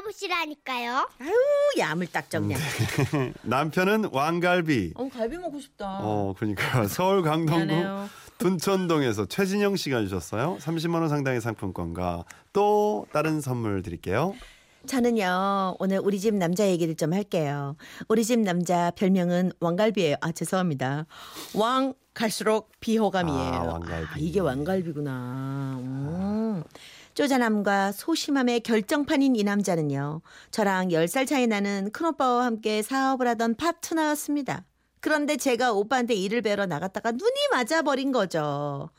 드셔보시라니까요. 아유, 야물딱정냥. 남편은 왕갈비. 갈비 먹고 싶다. 그러니까 서울 강동구 미안해요. 둔촌동에서 최진영 씨가 주셨어요. 30만 원 상당의 상품권과 또 다른 선물 드릴게요. 저는요, 오늘 우리 집 남자 얘기를 좀 할게요. 우리 집 남자 별명은 왕갈비예요. 죄송합니다. 왕 갈수록 비호감이에요. 왕갈비. 이게 왕갈비구나. 쪼잔함과 소심함의 결정판인 이 남자는요, 저랑 10살 차이 나는 큰오빠와 함께 사업을 하던 파트너였습니다. 그런데 제가 오빠한테 일을 배우러 나갔다가 눈이 맞아버린 거죠.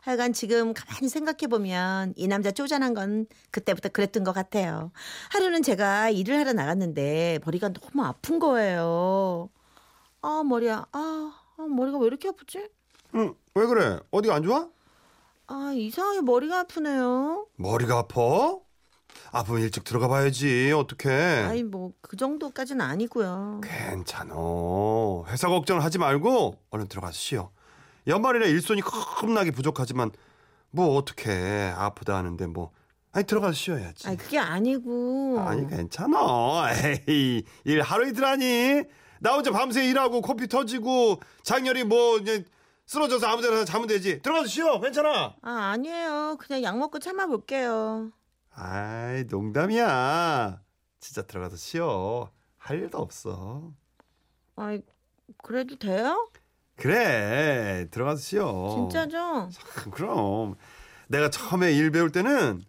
하여간 지금 가만히 생각해보면 이 남자 쪼잔한 건 그때부터 그랬던 것 같아요. 하루는 제가 일을 하러 나갔는데 머리가 너무 아픈 거예요. 머리야. 머리가 왜 이렇게 아프지? 응, 왜 그래? 어디가 안 좋아? 이상하게 머리가 아프네요. 머리가 아파? 아프면 일찍 들어가 봐야지. 어떡해. 그 정도까지는 아니고요. 괜찮아. 회사 걱정을 하지 말고 얼른 들어가서 쉬어. 연말이라 일손이 겁나게 부족하지만 어떡해. 아프다 하는데 들어가서 쉬어야지. 그게 아니고. 괜찮아. 에이, 일 하루 이틀 하니? 나 혼자 밤새 일하고 코피 터지고 장렬이 이제 쓰러져서 아무 데나 자면 되지. 들어가서 쉬어. 괜찮아. 아니에요. 그냥 약 먹고 참아볼게요. 농담이야. 진짜 들어가서 쉬어. 할 일도 없어. 그래도 돼요? 그래. 들어가서 쉬어. 진짜죠? 그럼. 내가 처음에 일 배울 때는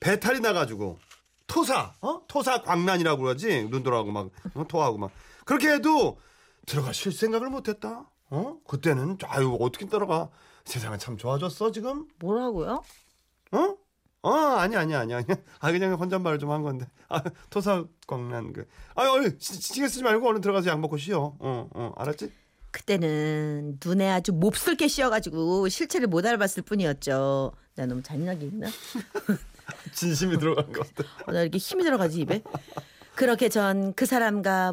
배탈이 나가지고 토사. 토사 광난이라고 그러지. 눈 돌아가고 토하고 그렇게 해도 들어가 쉴 생각을 못했다. 그때는 어떻게 따라가. 세상은 참 좋아졌어 지금. 뭐라고요? 아니. 그냥 혼잣말을 좀 한 건데. 토사광난 그. 얼른 신경 쓰지 말고 얼른 들어가서 약 먹고 쉬어. 알았지? 그때는 눈에 아주 몹쓸게 씌어가지고 실체를 못 알아봤을 뿐이었죠. 나 너무 잔인하게 했나? 진심이 들어간 것 같아. 나 이렇게 힘이 들어가지 입에. 그렇게 전 그 사람과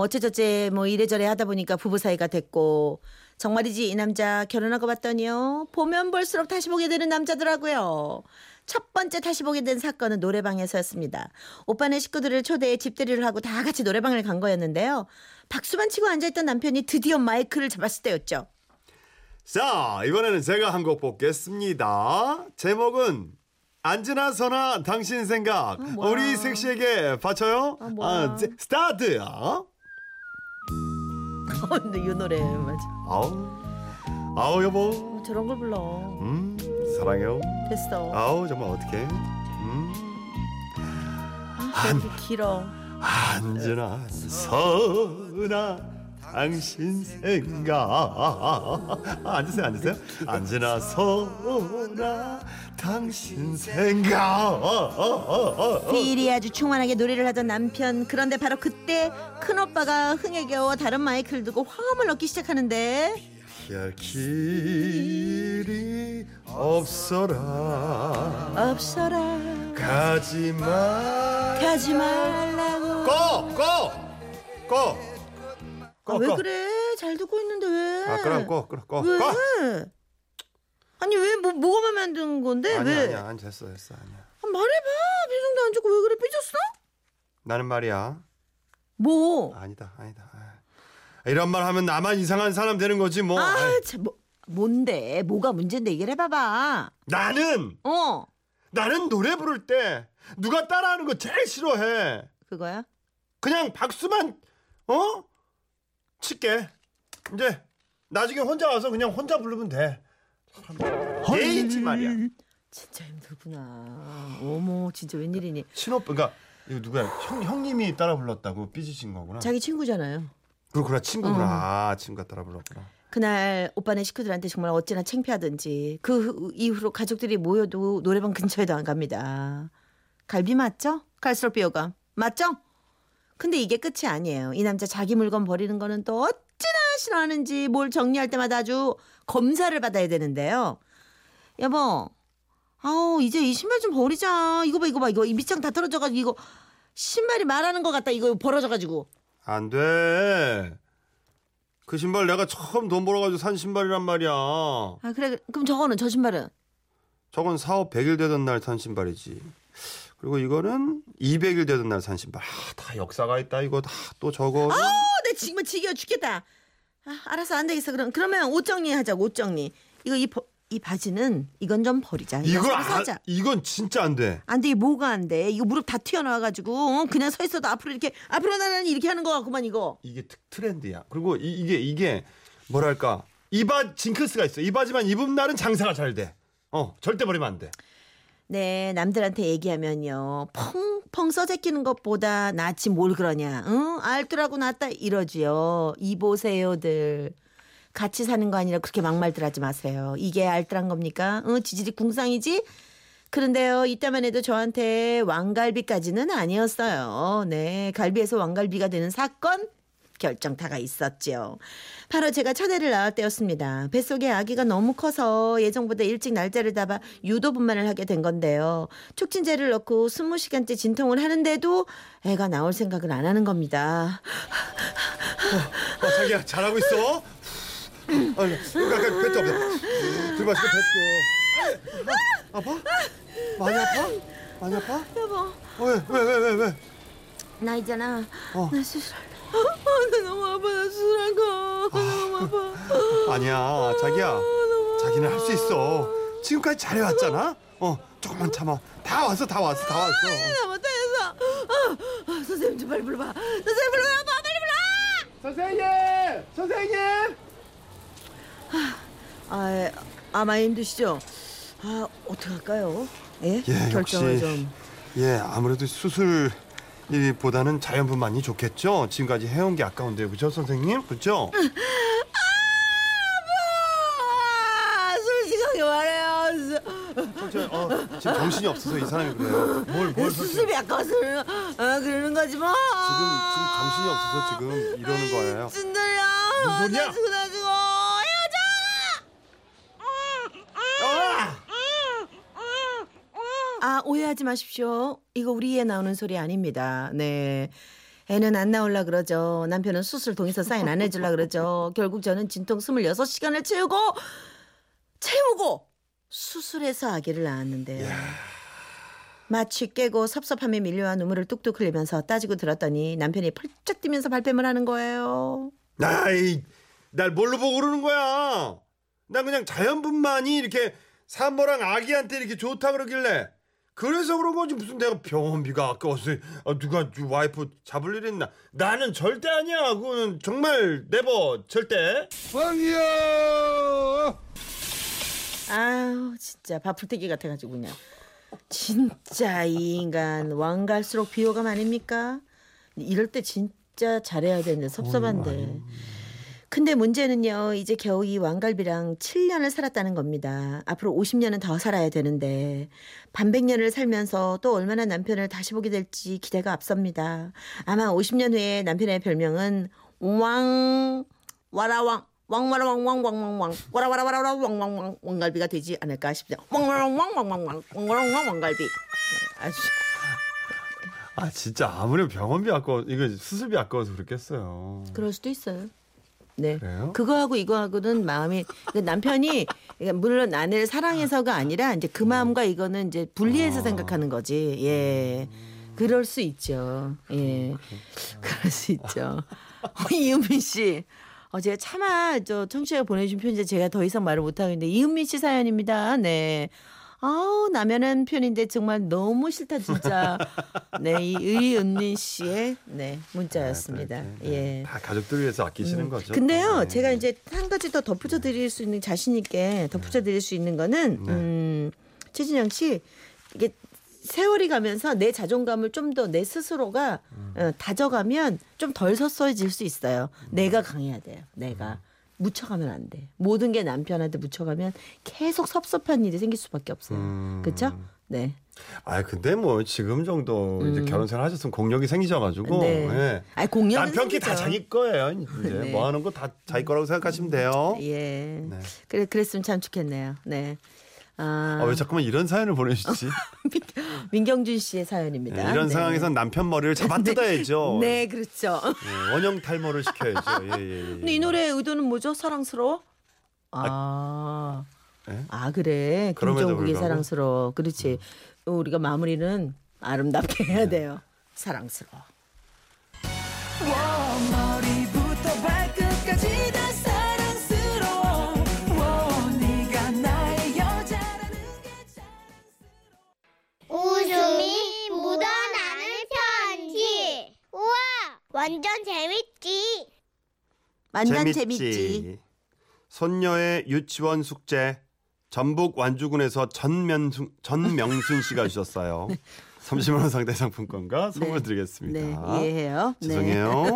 어째저째 이래저래 하다 보니까 부부 사이가 됐고, 정말이지 이 남자 결혼하고 봤더니요, 보면 볼수록 다시 보게 되는 남자더라고요. 첫 번째 다시 보게 된 사건은 노래방에서였습니다. 오빠네 식구들을 초대해 집들이를 하고 다 같이 노래방을 간 거였는데요. 박수만 치고 앉아있던 남편이 드디어 마이크를 잡았을 때였죠. 자, 이번에는 제가 한 곡 뽑겠습니다. 제목은 안지나 선아 당신 생각. 우리 섹시에게 바쳐요. 스타트. 근데 이 노래 맞아. 아우 여보. 저런 걸 불러. 사랑해요. 됐어. 정말 어떡해. 되게 길어. 안지나 선아 당신 생각. 앉으세요. 안지나 선아 당신 생각. 필이 아주 충만하게 노래를 하던 남편. 그런데 바로 그때 큰오빠가 흥에 겨워 다른 마이크를 두고 화음을 넣기 시작하는데, 피할 길이 없어라 가지 말라고. 꺼. 왜 그래? 잘 듣고 있는데 왜? 그럼 꺼. 왜? 아니 왜 뭐가 마음에 안 드는 건데? 아니야 안 됐어 아니야. 말해봐. 표정도 안 좋고 왜 그래? 삐졌어? 나는 말이야. 아니다. 이런 말 하면 나만 이상한 사람 되는 거지 뭐. 뭔데? 뭐가 문제인데 얘기를 해봐봐. 나는 노래 부를 때 누가 따라하는 거 제일 싫어해. 그거야? 그냥 박수만 칠게. 이제 나중에 혼자 와서 그냥 혼자 부르면 돼. 예의지 말이야. 진짜 힘들구나. 어머, 진짜 웬일이니? 친오빠, 그러니까 이거 누구야? 형님이 따라 불렀다고 삐지신 거구나. 자기 친구잖아요. 그렇구나, 친구구나. 친구가 따라 불렀구나. 그날 오빠네 식구들한테 정말 어찌나 창피하든지 그 이후로 가족들이 모여도 노래방 근처에도 안 갑니다. 갈비 맞죠? 갈수록 비호감 맞죠? 근데 이게 끝이 아니에요. 이 남자 자기 물건 버리는 거는 또 어찌나 싫어하는지 뭘 정리할 때마다 아주 검사를 받아야 되는데요. 여보, 이제 이 신발 좀 버리자. 이거 봐. 이거 이 밑장 다 떨어져가지고 이거 신발이 말하는 것 같다. 이거 벌어져가지고. 안 돼. 그 신발 내가 처음 돈 벌어가지고 산 신발이란 말이야. 그래. 그럼 저 신발은? 저건 사업 100일 되던 날 산 신발이지. 그리고 이거는 200일 되던 날 산 신발. 아, 다 역사가 있다 이거. 다 또 저거. 아우, 내 지금 지겨 죽겠다. 아, 알았어, 안 되겠어. 그러면 옷 정리하자고, 옷 정리. 이거 이 바지는 이건 좀 버리자. 이걸 사자. 이건 진짜 안 돼. 안 돼. 뭐가 안 돼? 이거 무릎 다 튀어나와가지고 그냥 서 있어도 앞으로 나란히 이렇게 하는 거 같구만 이거. 이게 트렌드야. 그리고 이게 뭐랄까 이바 징크스가 있어. 이 바지만 입은 날은 장사가 잘 돼. 절대 버리면 안 돼. 네, 남들한테 얘기하면요 펑펑 써재끼는 것보다 낫지 뭘 그러냐. 응, 알뜰하고 낫다 이러지요. 이보세요들. 같이 사는 거 아니라 그렇게 막말들 하지 마세요. 이게 알뜰한 겁니까? 지질이 궁상이지? 그런데요, 이때만 해도 저한테 왕갈비까지는 아니었어요. 네, 갈비에서 왕갈비가 되는 사건? 결정타가 있었죠. 바로 제가 첫애를 낳을 때였습니다. 뱃속에 아기가 너무 커서 예정보다 일찍 날짜를 잡아 유도분만을 하게 된 건데요. 촉진제를 넣고 20시간째 진통을 하는데도 애가 나올 생각을 안 하는 겁니다. 자기야, 잘하고 있어? 아니, 약간 뱉어. 들어봐, 지금 뱉고. 아파? 많이 아파? 많이 아파? 여보. 왜? 나 있잖아. 나 수술할래. 나 너무 아파. 나 수술할 거. 너무 아파. 아니야, 자기야. 자기는 할 수 있어. 지금까지 잘해왔잖아. 조금만 참아. 다 왔어. 나 못하겠어. 선생님 좀 빨리 불러봐. 선생님 불러봐. 빨리 불러. 선생님. 많이 힘드시죠? 어떡할까요? 예, 결정을 역시, 좀. 예, 아무래도 수술보다는 자연분만이 좋겠죠? 지금까지 해온 게 아까운데요, 그죠, 선생님? 그죠? 아빠! 솔직하게 말해요. 지금 정신이 없어서 이 사람이 그래요. 뭘 수술이 아까워서 그러는 거지 뭐. 지금 정신이 없어서 지금 이러는 거예요. 진들려. 무슨 소리야? 오해하지 마십시오. 이거 우리 애 나오는 소리 아닙니다. 네, 애는 안 나올라 그러죠. 남편은 수술 동의서 사인 안 해줄라 그러죠. 결국 저는 진통 26시간을 채우고 수술해서 아기를 낳았는데요. 마취 깨고 섭섭함에 밀려와 눈물을 뚝뚝 흘리면서 따지고 들었더니 남편이 펄쩍 뛰면서 발뺌을 하는 거예요. 날 뭘로 보고 그러는 거야. 난 그냥 자연분만이 이렇게 산모랑 아기한테 이렇게 좋다 그러길래 그래서 그런 거지. 무슨 내가 병원비가 아까워서 누가 와이프 잡을 일 있나. 나는 절대 아니야. 그거는 정말 네버 절대. 왕이야. 아유, 진짜 밥풀떼기 같아가지고 그냥. 진짜 이 인간 왕갈수록 비호감 아닙니까? 이럴 때 진짜 잘해야 되는데 섭섭한데. 근데 문제는요, 이제 겨우 이 왕갈비랑 7년을 살았다는 겁니다. 앞으로 50년은 더 살아야 되는데 반백년을 살면서 또 얼마나 남편을 다시 보게 될지 기대가 앞섭니다. 아마 50년 후에 남편의 별명은 왕와라왕 왕갈비가 되지 않을까 싶죠. 왕와라왕 왕갈비. 아주. 아, 진짜 아무래도 병원비 아까워, 이거 수술비 아까워서 그랬겠어요. 그럴 수도 있어요. 네, 그래요? 그거하고 이거하고는 마음이, 그러니까 남편이, 그러니까 물론 아내를 사랑해서가 아니라 이제 그 마음과 이거는 이제 분리해서 생각하는 거지. 예, 그럴 수 있죠. 예, 그럴 수 있죠. 이은민 씨, 제가 차마 청취자가 보내주신 편인데 제가 더 이상 말을 못 하겠는데 이은민 씨 사연입니다. 네. 아우, 남연한 편인데 정말 너무 싫다 진짜. 네, 이 이은민 씨의 네 문자였습니다. 네. 예, 다 가족들 위해서 아끼시는 거죠. 근데요, 네. 제가 이제 한 가지 더 덧붙여 드릴 수 있는, 자신 있게 덧붙여 드릴 수 있는 거는 최진영 씨, 이게 세월이 가면서 내 자존감을 좀 더 내 스스로가 다져가면 좀 덜 섰어질 수 있어요. 내가 강해야 돼요. 내가. 묻혀가면 안 돼. 모든 게 남편한테 묻혀가면 계속 섭섭한 일이 생길 수밖에 없어요. 그렇죠? 네. 아, 근데 뭐 지금 정도 이제 결혼생활 하셨으면 공력이 생기셔가지고. 네. 네. 아니, 공력은 남편 게 다 자기 거예요. 이제 네. 뭐 하는 거 다 자기 거라고 생각하시면 돼요. 예. 네. 그랬으면 참 좋겠네요. 네. 왜 자꾸만 이런 사연을 보내주시지? 민경준 씨의 사연입니다. 네, 이런 상황에선 남편 머리를 잡아뜯어야죠. 네, 그렇죠. 네, 원형 탈모를 시켜야죠. 예. 근데 이 노래의 의도는 뭐죠? 사랑스러워? 에? 아 그래. 김종국이 사랑스러워. 그렇지. 우리가 마무리는 아름답게 해야 돼요. 사랑스러워. 와, 머리부터 발끝까지 다 사랑스러워. 와, 네가 나의 여자라는 게 자랑스러워. 웃음이 묻어나는 편지. 우와, 완전 재밌지. 완전 재밌지. 손녀의 유치원 숙제. 전북 완주군에서 전명순 씨가 주셨어요. 30만 원 상대 상품권과 선물 드리겠습니다. 네, 이해해요. 죄송해요. 네.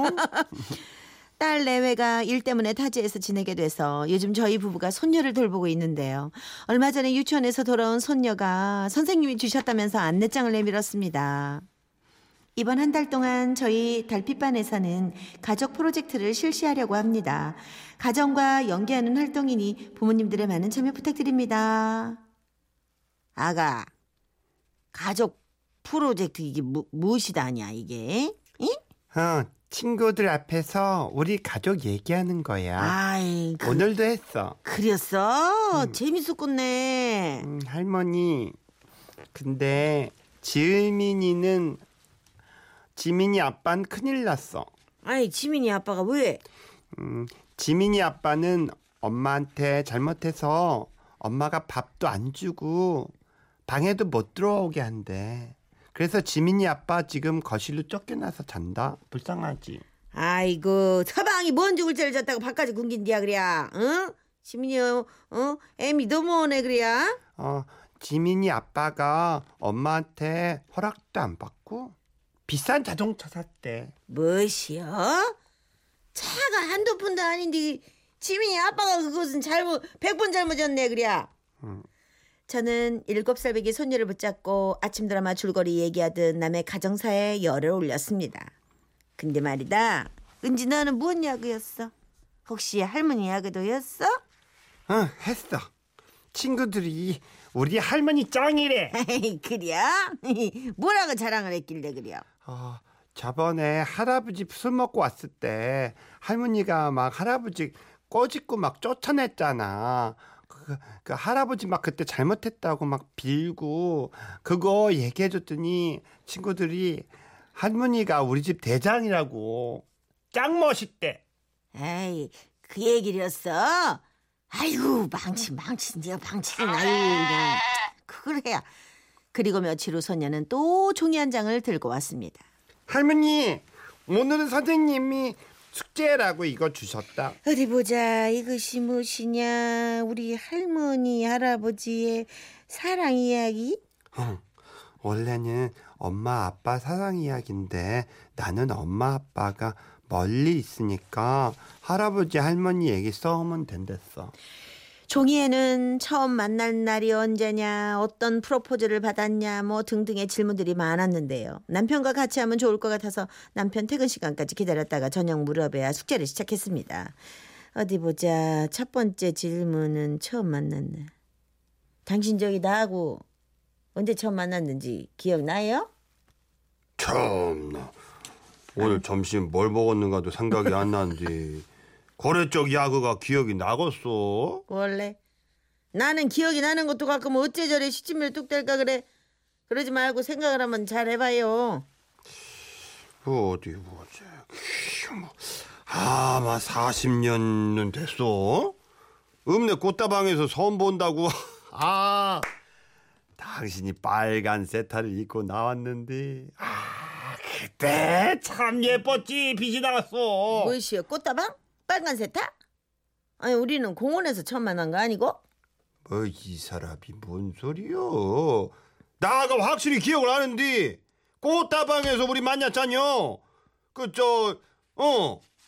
딸 내외가 일 때문에 타지에서 지내게 돼서 요즘 저희 부부가 손녀를 돌보고 있는데요. 얼마 전에 유치원에서 돌아온 손녀가 선생님이 주셨다면서 안내장을 내밀었습니다. 이번 한 달 동안 저희 달빛반에서는 가족 프로젝트를 실시하려고 합니다. 가정과 연계하는 활동이니 부모님들의 많은 참여 부탁드립니다. 아가, 가족 프로젝트 이게 무엇이다냐 이게? 응? 친구들 앞에서 우리 가족 얘기하는 거야. 아이, 오늘도 했어. 그랬어? 재밌었겠네. 할머니, 근데 지민이 아빠는 큰일 났어. 아니, 지민이 아빠가 왜? 지민이 아빠는 엄마한테 잘못해서 엄마가 밥도 안 주고 방에도 못 들어오게 한대. 그래서 지민이 아빠 지금 거실로 쫓겨나서 잔다. 불쌍하지. 아이고, 서방이 뭔 죽을 죄를 졌다고 밥까지 굶긴디야 그래야. 응? 지민이 애미 넘어오네 그래야. 지민이 아빠가 엄마한테 허락도 안 받고 비싼 자동차 샀대. 뭐시여? 차가 한두 푼도 아닌데 지민이 아빠가 그것은 100번 잘못이었네 그래야. 저는 7살 배기 손녀를 붙잡고 아침 드라마 줄거리 얘기하듯 남의 가정사에 열을 올렸습니다. 근데 말이다. 은지, 너는 무슨 야구였어? 혹시 할머니 야구도였어? 응, 했어. 친구들이 우리 할머니 짱이래. 그래요? 뭐라고 자랑을 했길래 그래요? 저번에 할아버지 술 먹고 왔을 때 할머니가 막 할아버지 꼬집고 막 쫓아냈잖아. 그 할아버지 막 그때 잘못했다고 막 빌고 그거 얘기해줬더니 친구들이 할머니가 우리 집 대장이라고 짱 멋있대. 에이, 그 얘기였어? 아이고, 망친 아이, 그걸 해야. 그리고 며칠 후 소녀는 또 종이 한 장을 들고 왔습니다. 할머니, 오늘은 선생님이 숙제라고 이거 주셨다. 어디 보자. 이것이 무엇이냐. 우리 할머니, 할아버지의 사랑 이야기? 원래는 엄마, 아빠 사랑 이야기인데 나는 엄마, 아빠가 멀리 있으니까 할아버지, 할머니 얘기 써오면 된댔어. 종이에는 처음 만날 날이 언제냐, 어떤 프로포즈를 받았냐, 뭐 등등의 질문들이 많았는데요. 남편과 같이 하면 좋을 것 같아서 남편 퇴근 시간까지 기다렸다가 저녁 무렵에야 숙제를 시작했습니다. 어디 보자. 첫 번째 질문은 처음 만난 날. 당신 저기 나하고 언제 처음 만났는지 기억나요? 참나. 오늘 점심 뭘 먹었는가도 생각이 안 나는데. 거래 쪽 야구가 기억이 나겠어? 원래 나는 기억이 나는 것도 가끔 어째 저래 시침을 뚝 댈까 그래. 그러지 말고 생각을 한번 잘 해봐요. 뭐 어디 아마 40년은 됐어. 읍내 꽃다방에서 처음 본다고. 아, 당신이 빨간 세타를 입고 나왔는데 그때 참 예뻤지. 빛이 나갔어. 뭐시여? 꽃다방? 빨간 세타? 아니, 우리는 공원에서 처음 만난 거 아니고? 뭐 이 사람이 뭔 소리여. 나가 확실히 기억을 하는데 꽃다방에서 우리 만났잖여.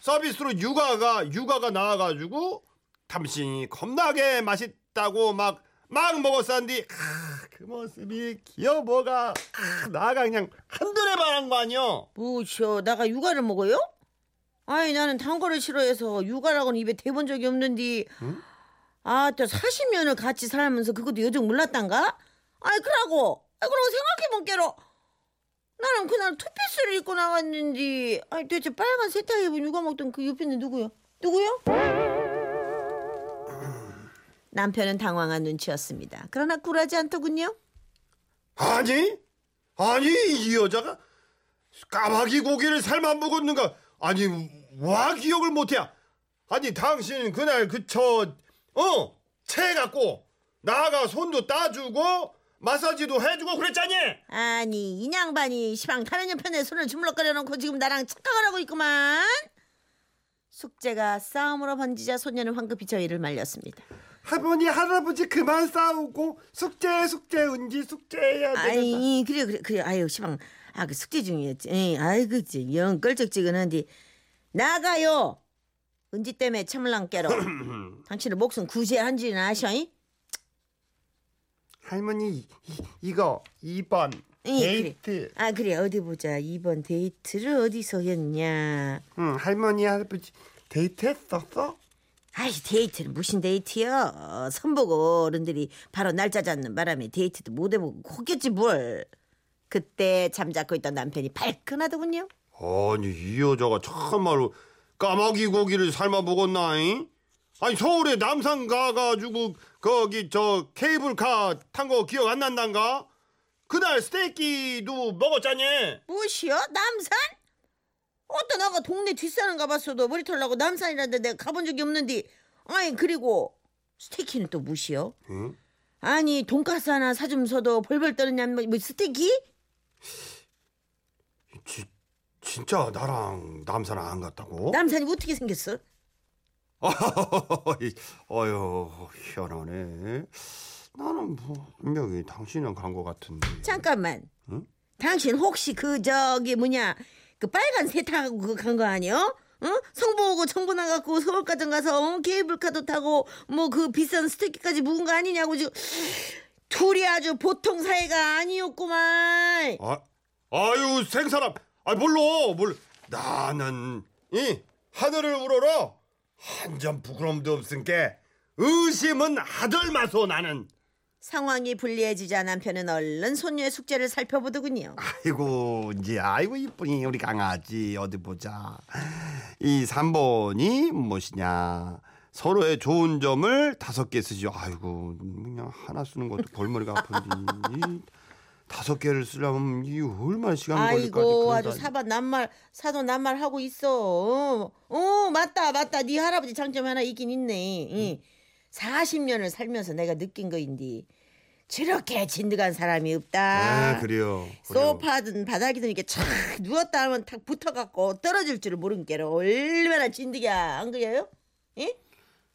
서비스로 육아가 나와가지고 당신이 겁나게 맛있다고 막 먹었었는데 그 모습이 귀여워가. 나가 그냥 한눈에 반한 거 아니여. 뭐시여? 나가 육아를 먹어요? 아이, 나는 단 거를 싫어해서 육아라고는 입에 대본 적이 없는데. 또 40년을 같이 살면서 그것도 요즘 몰랐단가? 그러고 생각해본께로 나는 그날 투피스를 입고 나왔는데 대체 빨간 세탁 입은 육아 먹던 그 옆에는 누구야? 남편은 당황한 눈치였습니다. 그러나 굴하지 않더군요. 아니 이 여자가 까마귀 고기를 삶아 먹었는가? 아니 와 기억을 못해. 아니 당신 그날 채 갖고 나가 손도 따주고 마사지도 해주고 그랬잖니. 아니 이 양반이 시방 가면 옆에 손을 주물럭거려 놓고 지금 나랑 착각을 하고 있구만. 숙제가 싸움으로 번지자 소녀는 황급히 저희를 말렸습니다. 할머니 할아버지 그만 싸우고 숙제 은지 숙제해야 되겠다. 아이 그래 아유 시방 그 숙제 중이었지. 에이, 아이고 영 껄쩍지근한데 나가요. 은지 때문에 참을랑 깨러. 당신은 목숨 구제한 줄이나 아셔잉? 할머니 이거 2번 데이트. 그래. 그래 어디 보자. 2번 데이트를 어디서 했냐. 할머니 할아버지 데이트 했었어? 아이 데이트는 무슨 데이트요. 선보고 어른들이 바로 날짜 잡는 바람에 데이트도 못 해보고 혹겠지 뭘. 그때 잠자코 있던 남편이 발끈하더군요. 아니 이 여자가 참말로 까마귀 고기를 삶아 먹었나잉? 아니 서울에 남산 가가지고 거기 저 케이블카 탄 거 기억 안 난단가? 그날 스테이키도 먹었잖니. 무엇이요? 남산? 어떤 아가 동네 뒷산은 가봤어도 머리털 나고 남산이라는데 내가 가본 적이 없는데. 아니 그리고 스테이키는 또 무엇이요? 응? 아니 돈가스 하나 사주면서도 벌벌 떠느냐 뭐 스테이키? 진짜 나랑 남산 안 갔다고? 남산이 어떻게 생겼어? 어휴 희한하네. 나는 분명히 당신은 간 것 같은데. 잠깐만. 응? 당신 혹시 그 빨간 세탁하고 그거 간 거 아니요? 응? 성보고 정보 나갔고 서울까지 가서 케이블카도 타고 비싼 스테이크까지 묵은 거 아니냐고 지금. 둘이 아주 보통 사이가 아니었구만. 아유 생사람. 몰라. 나는 이 하늘을 우러러 한 점 부끄럼도 없으니까 의심은 하덜마소 나는. 상황이 불리해지자 남편은 얼른 손녀의 숙제를 살펴보더군요. 아이고 이쁜이 우리 강아지. 어디 보자. 이 3번이 무엇이냐. 서로의 좋은 점을 5개 쓰죠. 아이고 그냥 하나 쓰는 것도 골머리가 아픈데 5개를 쓰려면 이 얼마나 시간 걸릴까. 아이고 아주 사도 낱말 하고 있어. 맞다 네 할아버지 장점 하나 있긴 있네. 40년을 살면서 내가 느낀 거인데 저렇게 진득한 사람이 없다. 그래요. 소파든 바닥이든 이렇게 착 누웠다 하면 탁 붙어갖고 떨어질 줄을 모르는 게로 얼마나 진득이야. 안 그래요? 예?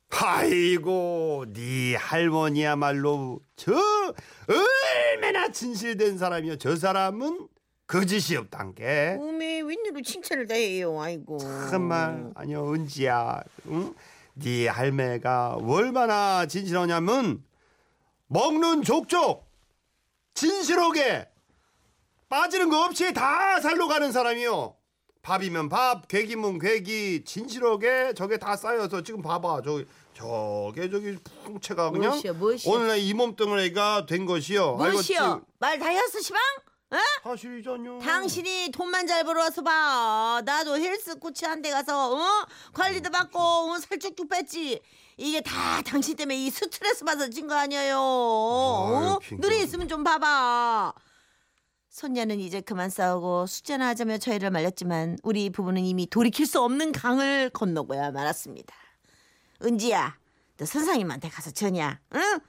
아이고 네 할머니야말로 저 얼마나 진실된 사람이야. 저 사람은 거짓이 없단 게. 웬일로 칭찬을 다 해요. 아이고 정말. 아니요 은지야. 응? 네 할매가 얼마나 진실하냐면 먹는 족족 진실하게 빠지는 거 없이 다 살로 가는 사람이요. 밥이면 밥, 괴기면 괴기 진실하게 저게 다 쌓여서 지금 봐봐. 저게 풍채가 그냥 멋이여. 오늘날 이 몸뚱이가 된 것이요. 무엇이요? 말 다 했어 시방? 어? 사실이잖요. 당신이 돈만 잘 벌어와서 봐. 나도 헬스 코치 한 데 가서 관리도 받고 살 쭉쭉 뺐지. 이게 다 당신 때문에 이 스트레스 받아서 찐 거 아니에요. 눈이 있으면 좀 봐봐. 손녀는 이제 그만 싸우고 숙제나 하자며 저희를 말렸지만 우리 부부는 이미 돌이킬 수 없는 강을 건너고야 말았습니다. 은지야, 너 선생님한테 가서 전이야. 응?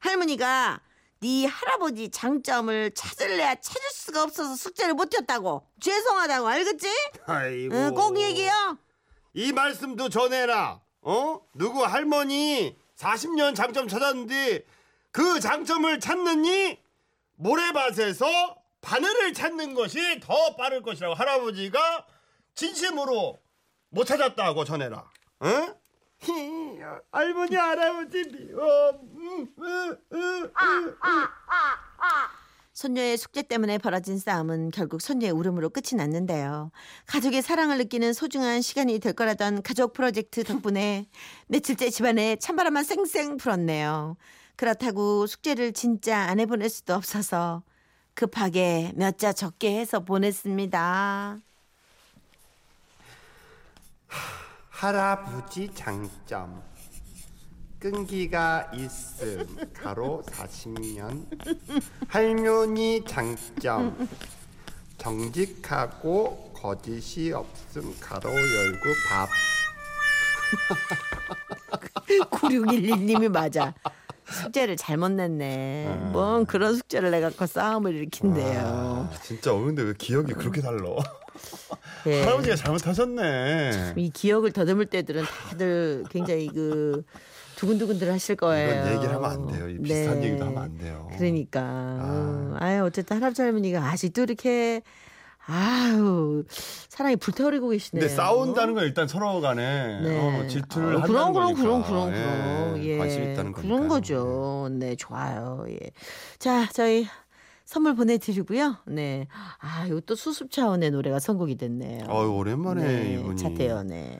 할머니가 네 할아버지 장점을 찾을래야 찾을 수가 없어서 숙제를 못 했다고. 죄송하다고 알겠지? 아이고. 응, 꼭 얘기해요. 이 말씀도 전해라. 누구 할머니 40년 장점 찾았는데 그 장점을 찾느니 모래밭에서 바늘을 찾는 것이 더 빠를 것이라고 할아버지가 진심으로 못 찾았다고 전해라. 응? 할머니 할아버지 미워. 손녀의 숙제 때문에 벌어진 싸움은 결국 손녀의 울음으로 끝이 났는데요. 가족의 사랑을 느끼는 소중한 시간이 될 거라던 가족 프로젝트 덕분에 며칠째 집안에 찬바람만 쌩쌩 불었네요. 그렇다고 숙제를 진짜 안 해보낼 수도 없어서 급하게 몇 자 적게 해서 보냈습니다. 할아버지 장점 끈기가 있음 가로 40년 할머니 장점 정직하고 거짓이 없음 가로 열고 밥 9611님이 맞아. 숙제를 잘못 냈네. 뭔 그런 숙제를 내갖고 싸움을 일으킨대요. 아, 진짜 어른데 왜 기억이 그렇게 달라. 네. 할아버지가 잘못하셨네. 참, 이 기억을 더듬을 때들은 다들 굉장히 그 두근두근들 하실 거예요. 이런 얘기를 하면 안 돼요. 이 비슷한 네. 얘기도 하면 안 돼요. 그러니까. 아유, 어쨌든 할아버지 할머니가 아직도 이렇게 아유 사랑이 불태우고 계시네요. 근데 싸운다는 건 일단 서로 간에 네. 질투를 한다는 거니까. 그럼. 예. 관심 있다는 거니까. 그런 거죠. 네, 좋아요. 예. 자, 저희 선물 보내드리고요. 네, 아, 이거 또 수습 차원의 노래가 선곡이 됐네요. 아유, 오랜만에 네, 이분이. 차태현의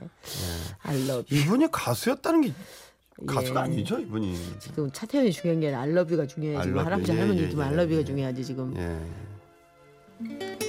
I love you. 이분이 가수였다는 게. 가수가 예. 아니죠 이분이. 지금 차태현이 중요한 게 아니라 알러뷰가 중요해. 지금 할아버지 할머니도 알러뷰가 중요하지 지금. 예.